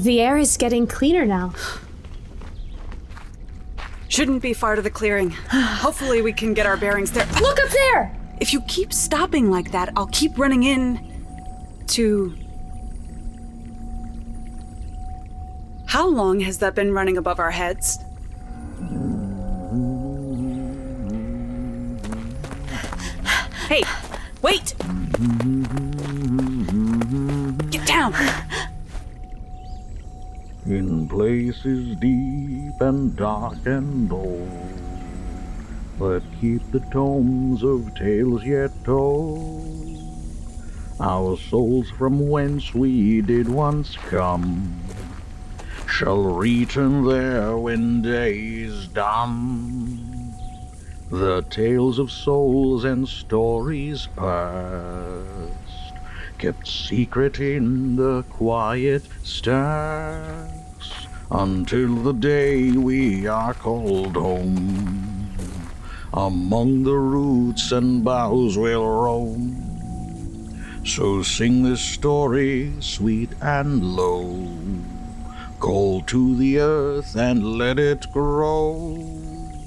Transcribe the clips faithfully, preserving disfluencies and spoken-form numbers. The air is getting cleaner now. Shouldn't be far to the clearing. Hopefully we can get our bearings there. Look up there! If you keep stopping like that, I'll keep running in to... How long has that been running above our heads? Hey, wait! Get down! In places deep and dark and old, but keep the tomes of tales yet told, our souls from whence we did once come shall return there when day is done. The tales of souls and stories past, kept secret in the quiet stars, until the day we are called home. Among the roots and boughs we'll roam. So sing this story, sweet and low. Call to the earth and let it grow.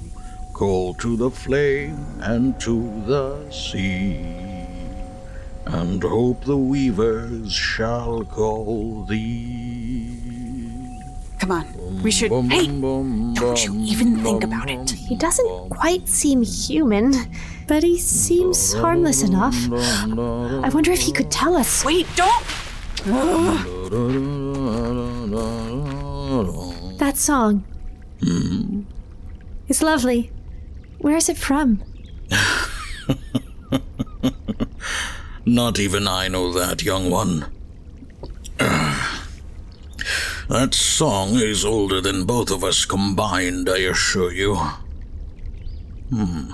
Call to the flame and to the sea. And hope the weavers shall call thee. Come on, we should... Hey! Don't you even think about it. He doesn't quite seem human, but he seems harmless enough. I wonder if he could tell us. Wait, don't! Ugh. That song. Mm-hmm. It's lovely. Where is it from? Not even I know that, young one. That song is older than both of us combined, I assure you. Hmm.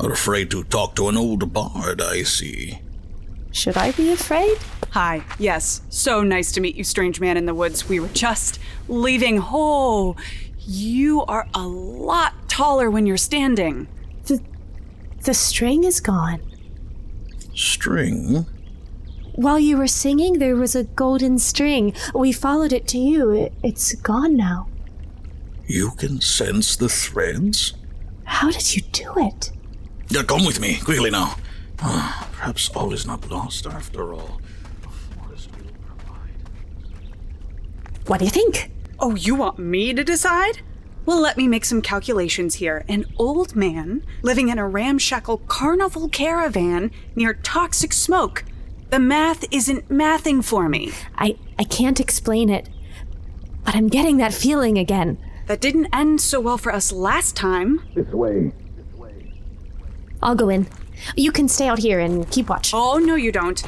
Are afraid to talk to an old bard, I see. Should I be afraid? Hi, yes. So nice to meet you, strange man in the woods. We were just leaving. Oh, you are a lot taller when you're standing. The, the string is gone. String? While you were singing, there was a golden string. We followed it to you. It, it's gone now. You can sense the threads? How did you do it? Yeah, come with me, quickly now. Oh, perhaps all is not lost after all. What do you think? Oh, you want me to decide? Well, let me make some calculations here. An old man living in a ramshackle carnival caravan near toxic smoke. The math isn't mathing for me. I, I can't explain it, but I'm getting that feeling again. That didn't end so well for us last time. This way. This way. I'll go in. You can stay out here and keep watch. Oh, no you don't.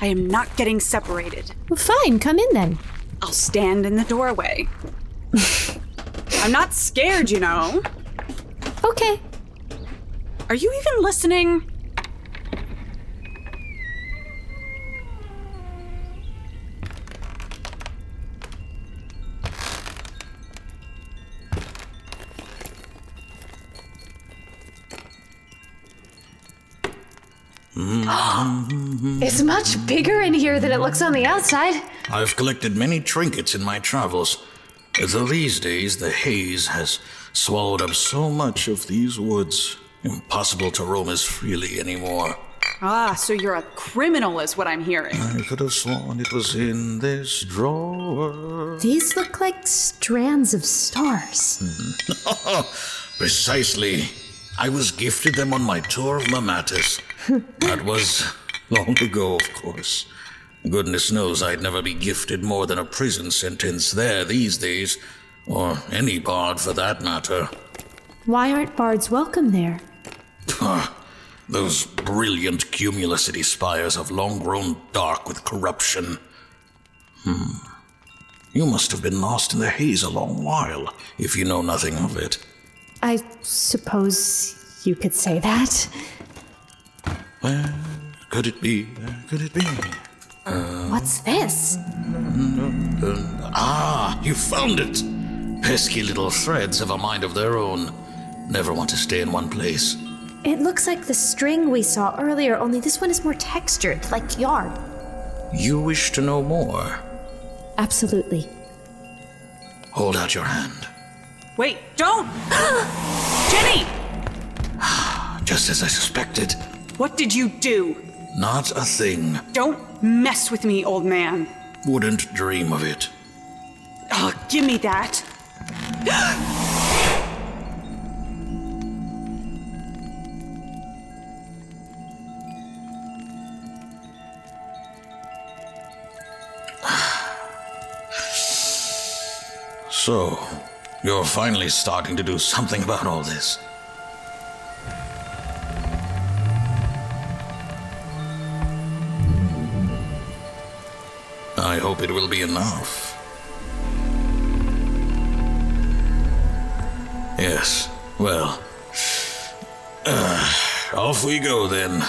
I am not getting separated. Well, fine, come in then. I'll stand in the doorway. I'm not scared, you know. Okay. Are you even listening? It's much bigger in here than it looks on the outside. I've collected many trinkets in my travels. Though these days the haze has swallowed up so much of these woods, impossible to roam as freely anymore. Ah, so you're a criminal is what I'm hearing. I could have sworn it was in this drawer. These look like strands of stars. Hmm. Precisely. I was gifted them on my tour of Mammatus. That was long ago, of course. Goodness knows I'd never be gifted more than a prison sentence there these days. Or any bard, for that matter. Why aren't bards welcome there? Those brilliant Cumulacity spires have long grown dark with corruption. Hmm. You must have been lost in the haze a long while, if you know nothing of it. I suppose you could say that. Where could it be? Where could it be? Uh, What's this? Uh, uh, ah, you found it! Pesky little threads have a mind of their own. Never want to stay in one place. It looks like the string we saw earlier, only this one is more textured, like yarn. You wish to know more? Absolutely. Hold out your hand. Wait, don't! Jennie! Just as I suspected. What did you do? Not a thing. Don't mess with me, old man. Wouldn't dream of it. Oh, give me that. So, you're finally starting to do something about all this. I hope it will be enough. Yes, well, uh, off we go then.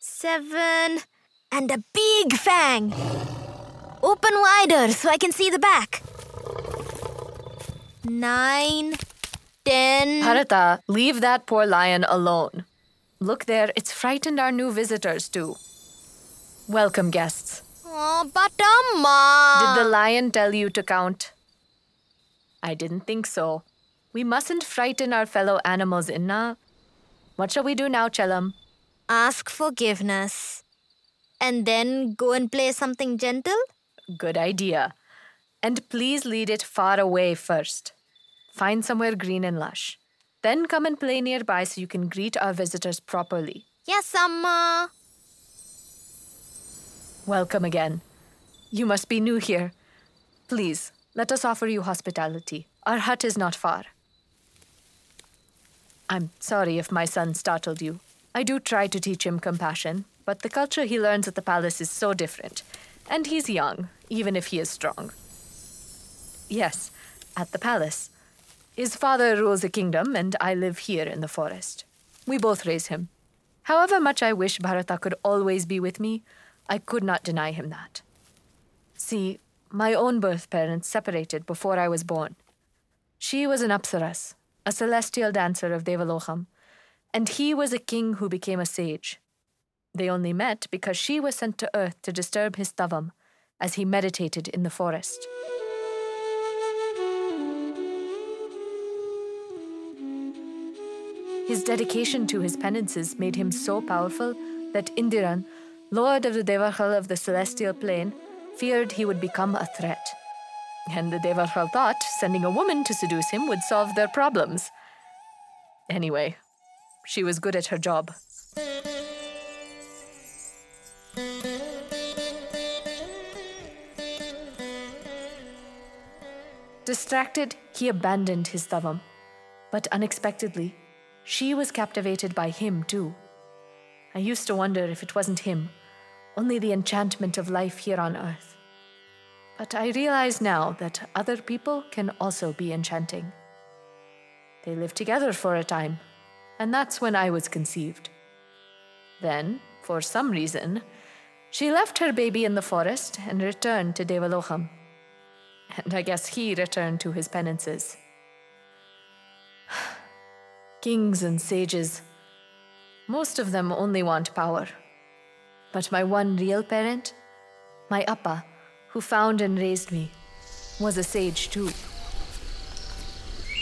Seven, and a big fang. Open wider so I can see the back. Nine, ten... Bharata, leave that poor lion alone. Look there, it's frightened our new visitors too. Welcome, guests. Oh, but Amma! Did the lion tell you to count? I didn't think so. We mustn't frighten our fellow animals, Inna. What shall we do now, Chelam? Ask forgiveness. And then go and play something gentle? Good idea. And please lead it far away first. Find somewhere green and lush. Then come and play nearby so you can greet our visitors properly. Yes, Amma. Welcome again. You must be new here. Please, let us offer you hospitality. Our hut is not far. I'm sorry if my son startled you. I do try to teach him compassion, but the culture he learns at the palace is so different. And he's young, even if he is strong. Yes, at the palace. His father rules a kingdom, and I live here in the forest. We both raise him. However much I wish Bharata could always be with me, I could not deny him that. See, my own birth parents separated before I was born. She was an apsaras, a celestial dancer of Devalokham. And he was a king who became a sage. They only met because she was sent to earth to disturb his tavam as he meditated in the forest. His dedication to his penances made him so powerful that Indiran, lord of the Devargal of the celestial plane, feared he would become a threat. And the Devargal thought sending a woman to seduce him would solve their problems. Anyway... she was good at her job. Distracted, he abandoned his tavam. But unexpectedly, She was captivated by him, too. I used to wonder if it wasn't him, only the enchantment of life here on Earth. But I realize now that other people can also be enchanting. They lived together for a time, and that's when I was conceived. Then, for some reason, she left her baby in the forest and returned to Devalokham. And I guess he returned to his penances. Kings and sages. Most of them only want power. But my one real parent, my Appa, who found and raised me, was a sage too.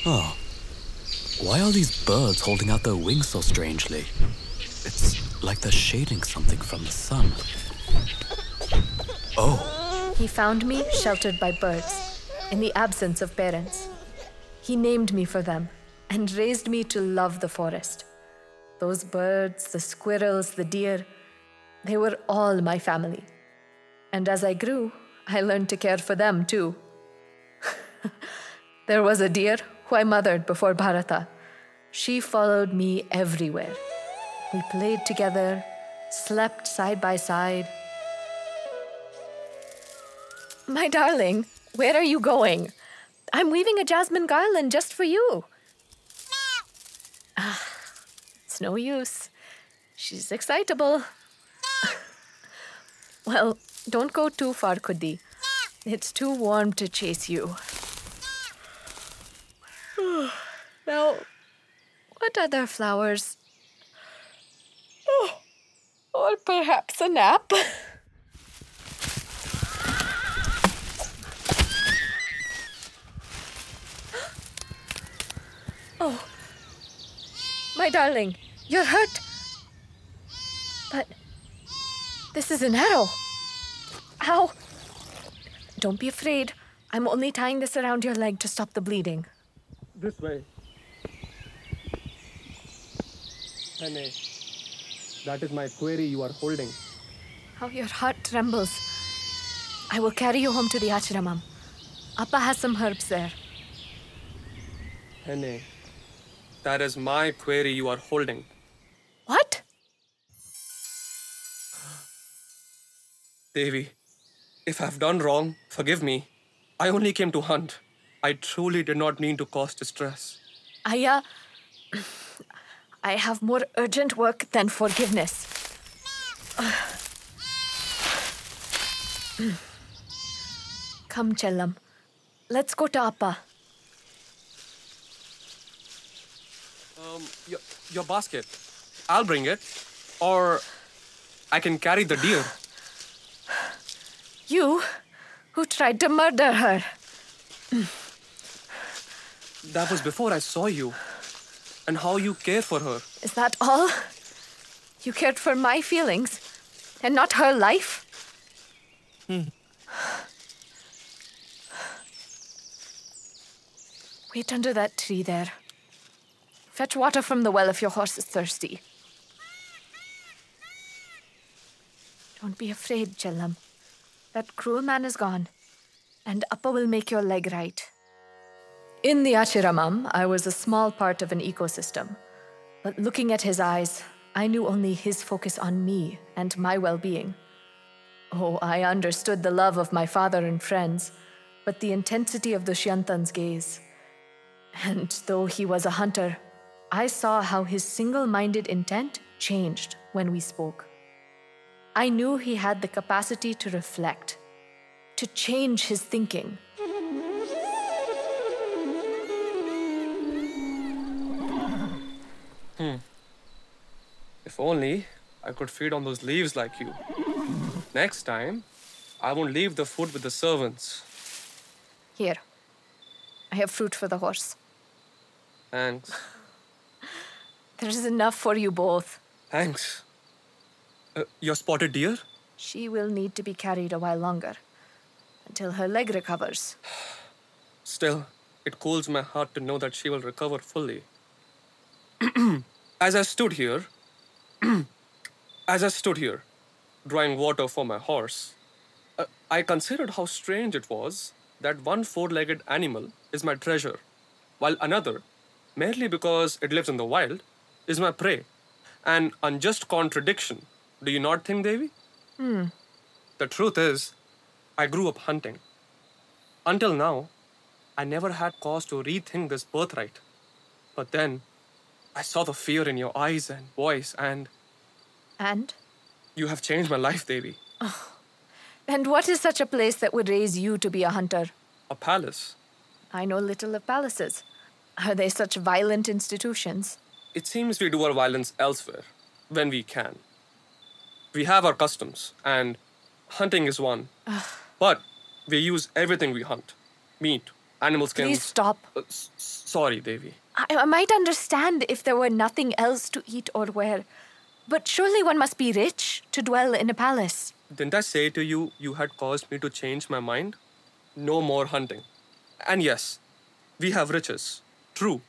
Oh. Why are these birds holding out their wings so strangely? It's like they're shading something from the sun. Oh. He found me sheltered by birds, in the absence of parents. He named me for them, and raised me to love the forest. Those birds, the squirrels, the deer, they were all my family. And as I grew, I learned to care for them too. There was a deer who I mothered before Bharata. She followed me everywhere. We played together, slept side by side. My darling, where are you going? I'm weaving a jasmine garland just for you. Ah, it's no use. She's excitable. Well, don't go too far, Kuddi. It's too warm to chase you. Now, what other flowers? Oh, or perhaps a nap. Oh, my darling, you're hurt. But this is an arrow. Ow! Don't be afraid. I'm only tying this around your leg to stop the bleeding. This way. Nene, that is my query you are holding. How your heart trembles. I will carry you home to the achiramam. Appa has some herbs there. Nene, that is my query you are holding. What? Devi, if I've done wrong, forgive me. I only came to hunt. I truly did not mean to cause distress. Aya, I have more urgent work than forgiveness. Come, Chellam. Let's go to Appa. Um, your, your basket. I'll bring it. Or I can carry the deer. You, who tried to murder her. That was before I saw you. And how you care for her. Is that all? You cared for my feelings and not her life? Hmm. Wait under that tree there. Fetch water from the well if your horse is thirsty. Don't be afraid, Chellam. That cruel man is gone, and Appa will make your leg right. In the achiramam, I was a small part of an ecosystem. But looking at his eyes, I knew only his focus on me and my well-being. Oh, I understood the love of my father and friends, but the intensity of Dushyanthan's gaze. And though he was a hunter, I saw how his single-minded intent changed when we spoke. I knew he had the capacity to reflect, to change his thinking. Hmm. If only I could feed on those leaves like you. Next time, I won't leave the food with the servants. Here. I have fruit for the horse. Thanks. There's enough for you both. Thanks. Uh, your spotted deer? She will need to be carried a while longer, until her leg recovers. Still, it cools my heart to know that she will recover fully. As I stood here, as I stood here, drawing water for my horse, uh, I considered how strange it was that one four-legged animal is my treasure, while another, merely because it lives in the wild, is my prey. An unjust contradiction, do you not think, Devi? Hmm. The truth is, I grew up hunting. Until now, I never had cause to rethink this birthright. But then, I saw the fear in your eyes and voice and... And? You have changed my life, Devi. Oh. And what is such a place that would raise you to be a hunter? A palace. I know little of palaces. Are they such violent institutions? It seems we do our violence elsewhere, when we can. We have our customs, and hunting is one. Ugh. But we use everything we hunt. Meat, animal skins... Please stop. Uh, s- sorry, Devi. I-, I might understand if there were nothing else to eat or wear, but surely one must be rich to dwell in a palace. Didn't I say to you, you had caused me to change my mind? No more hunting. And yes, we have riches. True.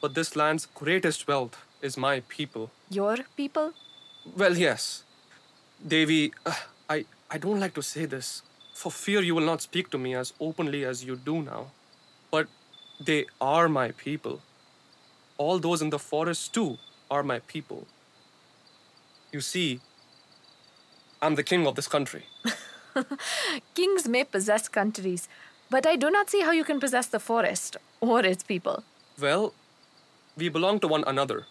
But this land's greatest wealth is my people. Your people? Well, yes. Devi, uh, I, I don't like to say this, for fear you will not speak to me as openly as you do now. But they are my people. All those in the forest, too, are my people. You see, I'm the king of this country. Kings may possess countries, but I do not see how you can possess the forest or its people. Well... We belong to one another.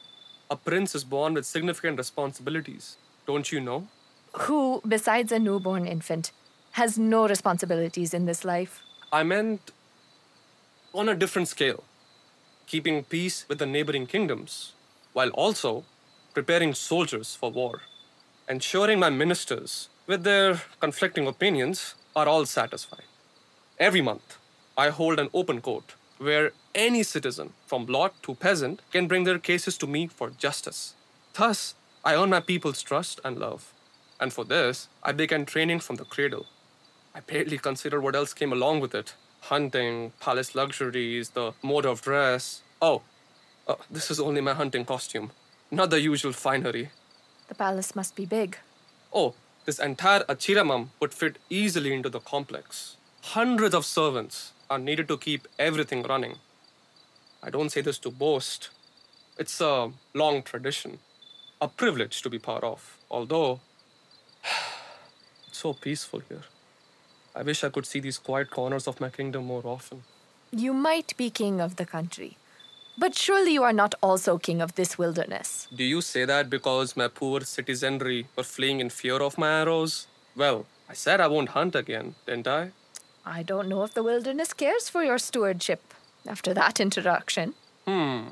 A prince is born with significant responsibilities, don't you know? Who, besides a newborn infant, has no responsibilities in this life? I meant on a different scale. Keeping peace with the neighboring kingdoms, while also preparing soldiers for war. Ensuring my ministers, with their conflicting opinions, are all satisfied. Every month, I hold an open court where any citizen, from lord to peasant, can bring their cases to me for justice. Thus, I earn my people's trust and love. And for this, I began training from the cradle. I barely considered what else came along with it. Hunting, palace luxuries, the mode of dress. Oh, uh, this is only my hunting costume. Not the usual finery. The palace must be big. Oh, this entire achiramam would fit easily into the complex. Hundreds of servants are needed to keep everything running. I don't say this to boast. It's a long tradition, a privilege to be part of, although it's so peaceful here. I wish I could see these quiet corners of my kingdom more often. You might be king of the country, but surely you are not also king of this wilderness. Do you say that because my poor citizenry were fleeing in fear of my arrows? Well, I said I won't hunt again, didn't I? I don't know if the wilderness cares for your stewardship. After that introduction. Hmm.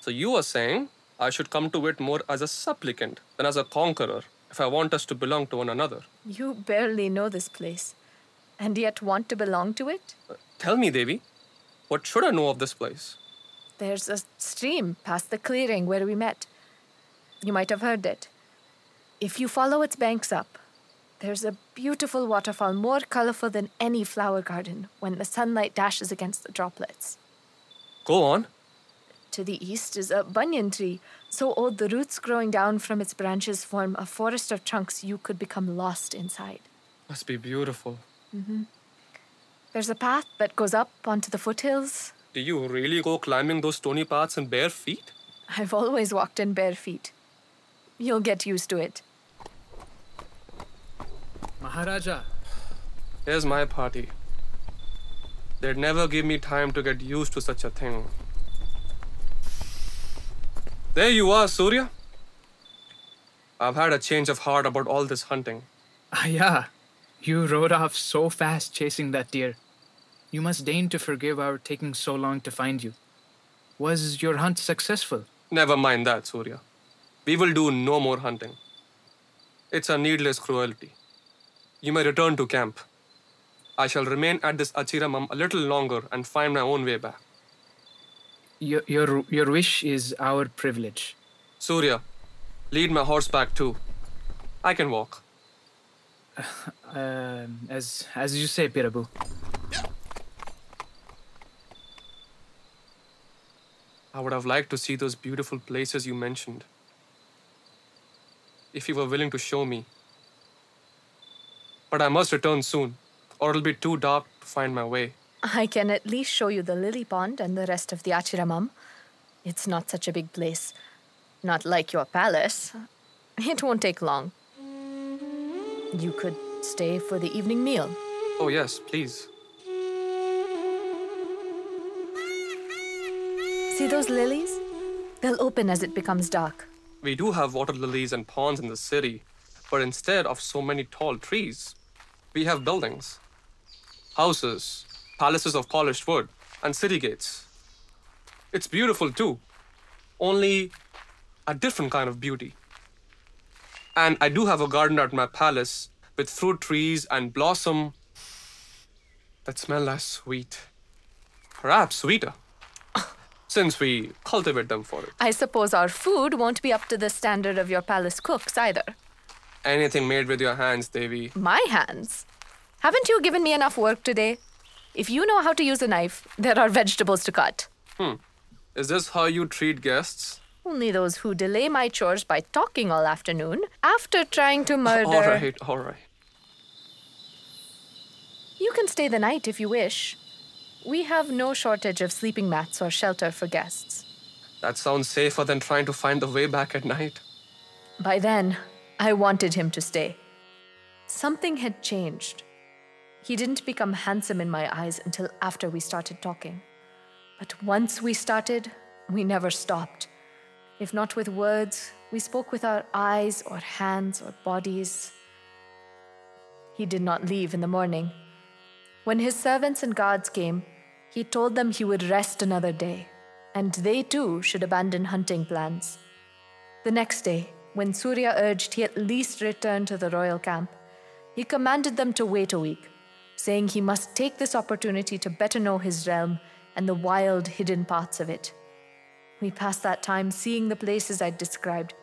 So you are saying I should come to it more as a supplicant than as a conqueror if I want us to belong to one another. You barely know this place and yet want to belong to it? Uh, tell me, Devi, what should I know of this place? There's a stream past the clearing where we met. You might have heard it. If you follow its banks up, there's a beautiful waterfall more colorful than any flower garden when the sunlight dashes against the droplets. Go on. To the east is a banyan tree, so old the roots growing down from its branches form a forest of trunks you could become lost inside. Must be beautiful. Mm-hmm. There's a path that goes up onto the foothills. Do you really go climbing those stony paths in bare feet? I've always walked in bare feet. You'll get used to it. Maharaja. Here's my party. They'd never give me time to get used to such a thing. There you are, Surya. I've had a change of heart about all this hunting. Ah, yeah. You rode off so fast chasing that deer. You must deign to forgive our taking so long to find you. Was your hunt successful? Never mind that, Surya. We will do no more hunting. It's a needless cruelty. You may return to camp. I shall remain at this achiramam a little longer and find my own way back. Your, your, your wish is our privilege. Surya, lead my horse back too. I can walk. Uh, uh, as, as you say, Pirabu. I would have liked to see those beautiful places you mentioned. If you were willing to show me. But I must return soon, or it'll be too dark to find my way. I can at least show you the lily pond and the rest of the achiramam. It's not such a big place. Not like your palace. It won't take long. You could stay for the evening meal. Oh, yes, please. See those lilies? They'll open as it becomes dark. We do have water lilies and ponds in the city, but instead of so many tall trees, we have buildings, houses, palaces of polished wood, and city gates. It's beautiful too, only a different kind of beauty. And I do have a garden at my palace with fruit trees and blossom that smell as sweet. Perhaps sweeter, since we cultivate them for it. I suppose our food won't be up to the standard of your palace cooks either. Anything made with your hands, Devi. My hands? Haven't you given me enough work today? If you know how to use a knife, there are vegetables to cut. Hmm. Is this how you treat guests? Only those who delay my chores by talking all afternoon after trying to murder... All right, all right. You can stay the night if you wish. We have no shortage of sleeping mats or shelter for guests. That sounds safer than trying to find the way back at night. By then, I wanted him to stay. Something had changed. He didn't become handsome in my eyes until after we started talking. But once we started, we never stopped. If not with words, we spoke with our eyes or hands or bodies. He did not leave in the morning. When his servants and guards came, he told them he would rest another day, and they too should abandon hunting plans. The next day, when Surya urged he at least return to the royal camp, he commanded them to wait a week, saying he must take this opportunity to better know his realm and the wild, hidden parts of it. We passed that time seeing the places I'd described,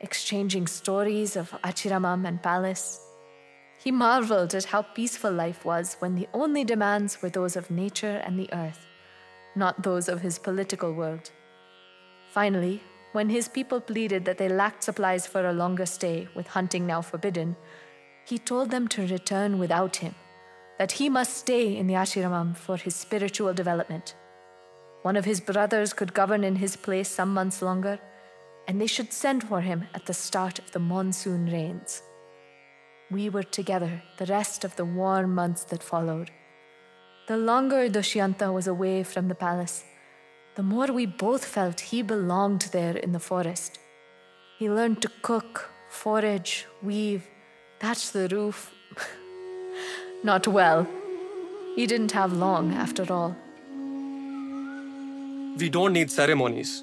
exchanging stories of achiramam and palace. He marveled at how peaceful life was when the only demands were those of nature and the earth, not those of his political world. Finally, when his people pleaded that they lacked supplies for a longer stay, with hunting now forbidden, he told them to return without him, that he must stay in the achiramam for his spiritual development. One of his brothers could govern in his place some months longer, and they should send for him at the start of the monsoon rains. We were together the rest of the warm months that followed. The longer Dushyanta was away from the palace, the more we both felt he belonged there in the forest. He learned to cook, forage, weave, thatch the roof. Not well. He didn't have long, after all. We don't need ceremonies.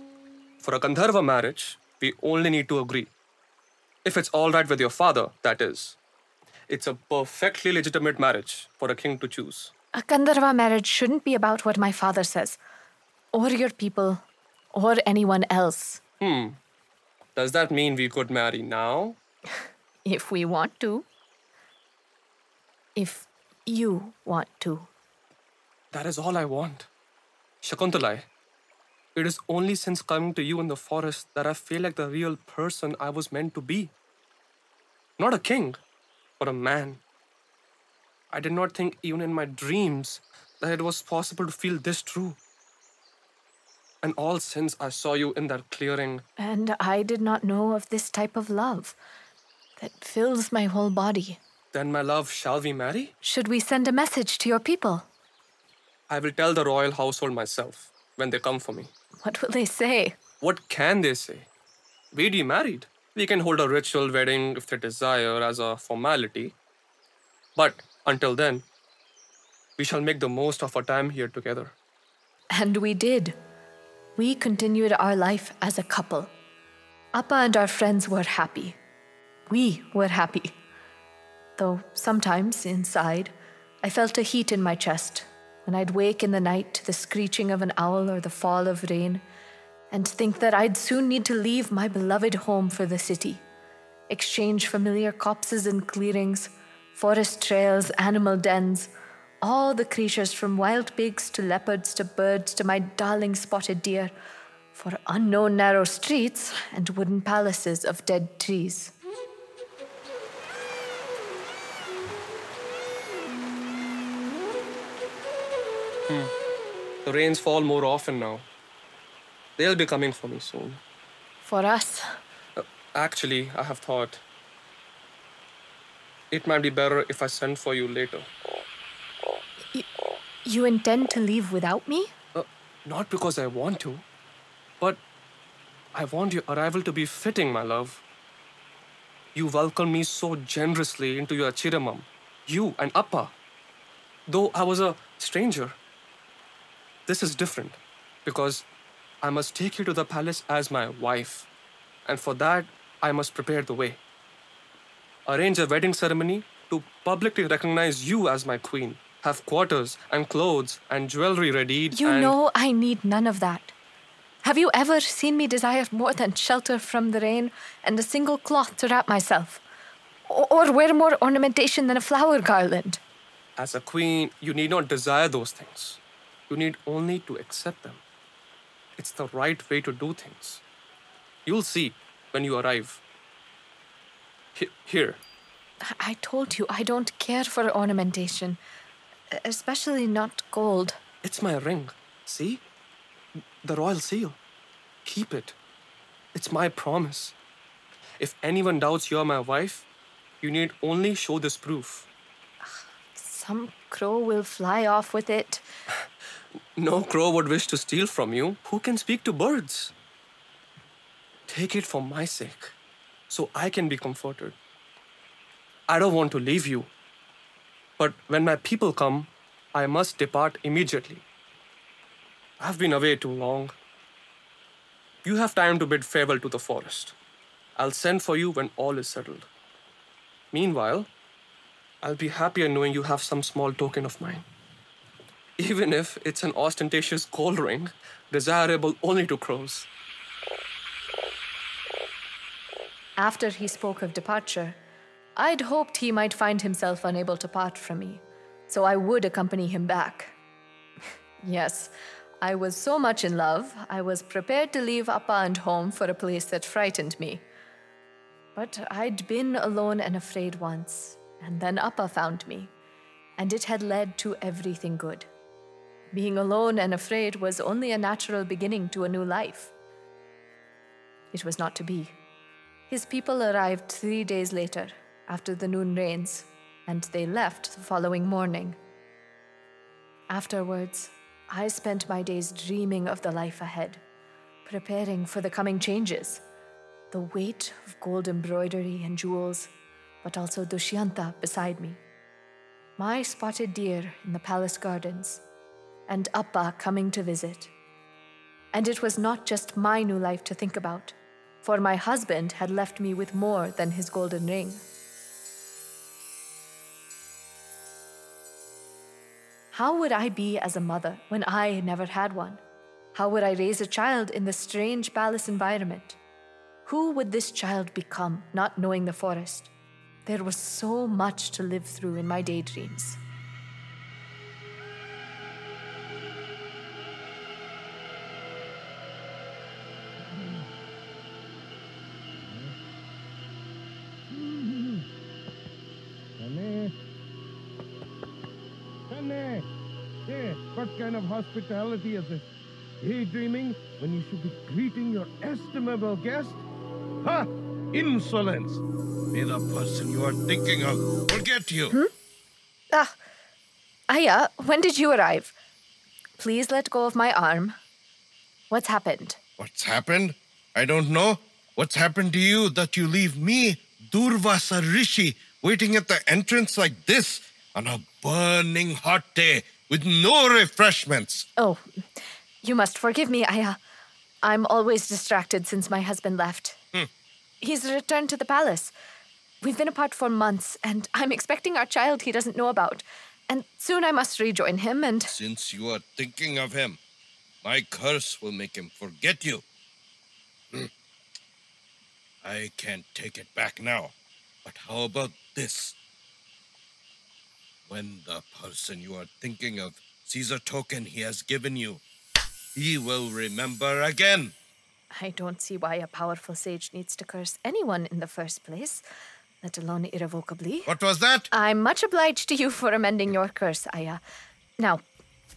For a Kandharva marriage, we only need to agree. If it's all right with your father, that is. It's a perfectly legitimate marriage for a king to choose. A Kandharva marriage shouldn't be about what my father says. Or your people, or anyone else. Hmm. Does that mean we could marry now? If we want to. If you want to. That is all I want. Shakuntalai, it is only since coming to you in the forest that I feel like the real person I was meant to be. Not a king, but a man. I did not think even in my dreams that it was possible to feel this true. And all since I saw you in that clearing. And I did not know of this type of love that fills my whole body. Then, my love, shall we marry? Should we send a message to your people? I will tell the royal household myself when they come for me. What will they say? What can they say? We'd be married. We can hold a ritual wedding if they desire as a formality. But until then, we shall make the most of our time here together. And we did. We continued our life as a couple. Appa and our friends were happy. We were happy. Though sometimes, inside, I felt a heat in my chest when I'd wake in the night to the screeching of an owl or the fall of rain and think that I'd soon need to leave my beloved home for the city, exchange familiar copses and clearings, forest trails, animal dens, all the creatures from wild pigs to leopards to birds to my darling spotted deer, for unknown narrow streets and wooden palaces of dead trees. Hmm. The rains fall more often now. They'll be coming for me soon. for us. Uh, actually, I have thought. It might be better if I send for you later. You, you intend to leave without me? Uh, not because I want to, but I want your arrival to be fitting, my love. You welcomed me so generously into your achiramam, you and Appa, though I was a stranger. This is different, because I must take you to the palace as my wife, and for that, I must prepare the way. Arrange a wedding ceremony to publicly recognize you as my queen. Have quarters and clothes and jewelry ready. You and... know I need none of that. Have you ever seen me desire more than shelter from the rain and a single cloth to wrap myself? Or wear more ornamentation than a flower garland? As a queen, you need not desire those things. You need only to accept them. It's the right way to do things. You'll see when you arrive. Here. I told you I don't care for ornamentation, especially not gold. It's my ring. See? The royal seal. Keep it. It's my promise. If anyone doubts you're my wife, you need only show this proof. Some crow will fly off with it. No crow would wish to steal from you. Who can speak to birds? Take it for my sake, so I can be comforted. I don't want to leave you. But when my people come, I must depart immediately. I've been away too long. You have time to bid farewell to the forest. I'll send for you when all is settled. Meanwhile, I'll be happier knowing you have some small token of mine. Even if it's an ostentatious gold ring, desirable only to crows. After he spoke of departure, I'd hoped he might find himself unable to part from me, so I would accompany him back. Yes, I was so much in love, I was prepared to leave Appa and home for a place that frightened me. But I'd been alone and afraid once, and then Appa found me, and it had led to everything good. Being alone and afraid was only a natural beginning to a new life. It was not to be. His people arrived three days later, after the noon rains, and they left the following morning. Afterwards, I spent my days dreaming of the life ahead, preparing for the coming changes. The weight of gold embroidery and jewels, but also Dushyanta beside me. My spotted deer in the palace gardens, and Appa coming to visit. And it was not just my new life to think about, for my husband had left me with more than his golden ring. How would I be as a mother when I never had one? How would I raise a child in this strange palace environment? Who would this child become, not knowing the forest? There was so much to live through in my daydreams. What kind of hospitality is this? Daydreaming when you should be greeting your estimable guest? Ha! Insolence! May the person you are thinking of forget you! Hmm? Ah! Aya, when did you arrive? Please let go of my arm. What's happened? What's happened? I don't know. What's happened to you that you leave me, Durvasa Rishi, waiting at the entrance like this on a burning hot day? With no refreshments. Oh, you must forgive me, Aya. I'm always distracted since my husband left. Hmm. He's returned to the palace. We've been apart for months, and I'm expecting our child he doesn't know about. And soon I must rejoin him and... Since you are thinking of him, my curse will make him forget you. Hmm. I can't take it back now. But how about this? When the person you are thinking of sees a token he has given you, he will remember again. I don't see why a powerful sage needs to curse anyone in the first place, let alone irrevocably. What was that? I'm much obliged to you for amending your curse, Aya. Now,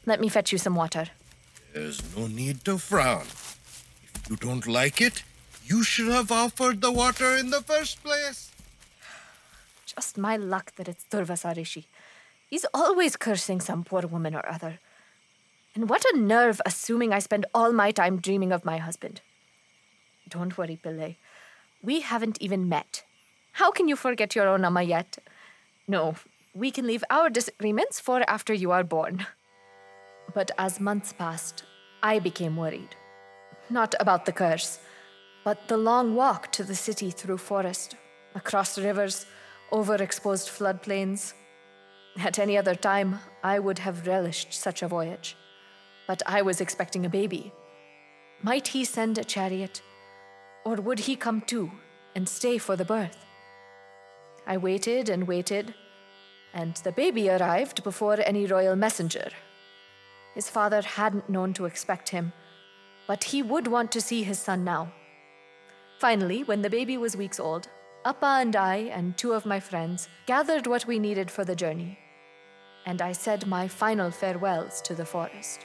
let me fetch you some water. There's no need to frown. If you don't like it, You should have offered the water in the first place. Just my luck that it's Durvasa Rishi. He's always cursing some poor woman or other. And what a nerve assuming I spend all my time dreaming of my husband. Don't worry, Pillai. We haven't even met. How can you forget your own Amma yet? No, we can leave our disagreements for after you are born. But as months passed, I became worried. Not about the curse, but the long walk to the city through forest, across rivers, over exposed floodplains. At any other time, I would have relished such a voyage. But I was expecting a baby. Might he send a chariot? Or would he come too and stay for the birth? I waited and waited, and the baby arrived before any royal messenger. His father hadn't known to expect him, but he would want to see his son now. Finally, when the baby was weeks old, Appa and I and two of my friends gathered what we needed for the journey, and I said my final farewells to the forest.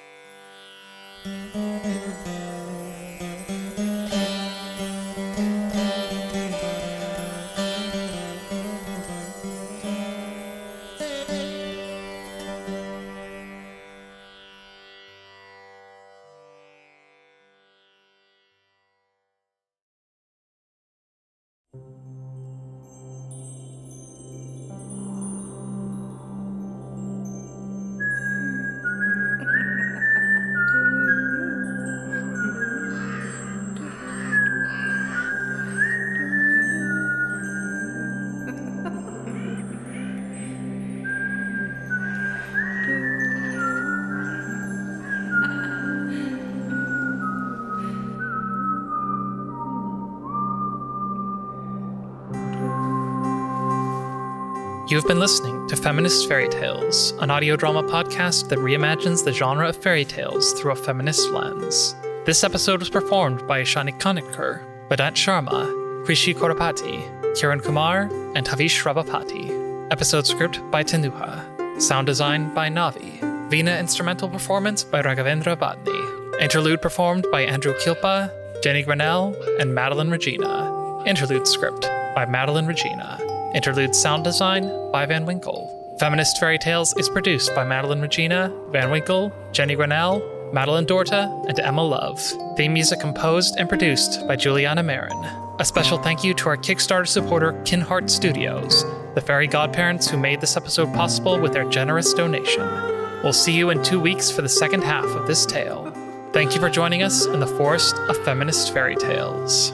You've been listening to Feminist Fairy Tales, an audio drama podcast that reimagines the genre of fairy tales through a feminist lens. This episode was performed by Ishani Kanetkar, Vedant Sharma, Krishi Korrapati, Kiran Kumar, and Havish Ravipati. Episode script by Tehnuka. Sound design by Navi. Veena instrumental performance by Raghavendra Batni. Interlude performed by Andrew Quilpa, Jennie Grenelle, and Madeleine Regina. Interlude script by Madeleine Regina. Interlude sound design by Van Winkle. Feminist Fairy Tales is produced by Madeleine Regina, Van Winkle, Jennie Grenelle, Madelyn Dorta, and Emma Love. Theme music composed and produced by Juliana Marin. A special thank you to our Kickstarter supporter, Kinheart Studios, the fairy godparents who made this episode possible with their generous donation. We'll see you in two weeks for the second half of this tale. Thank you for joining us in the forest of Feminist Fairy Tales.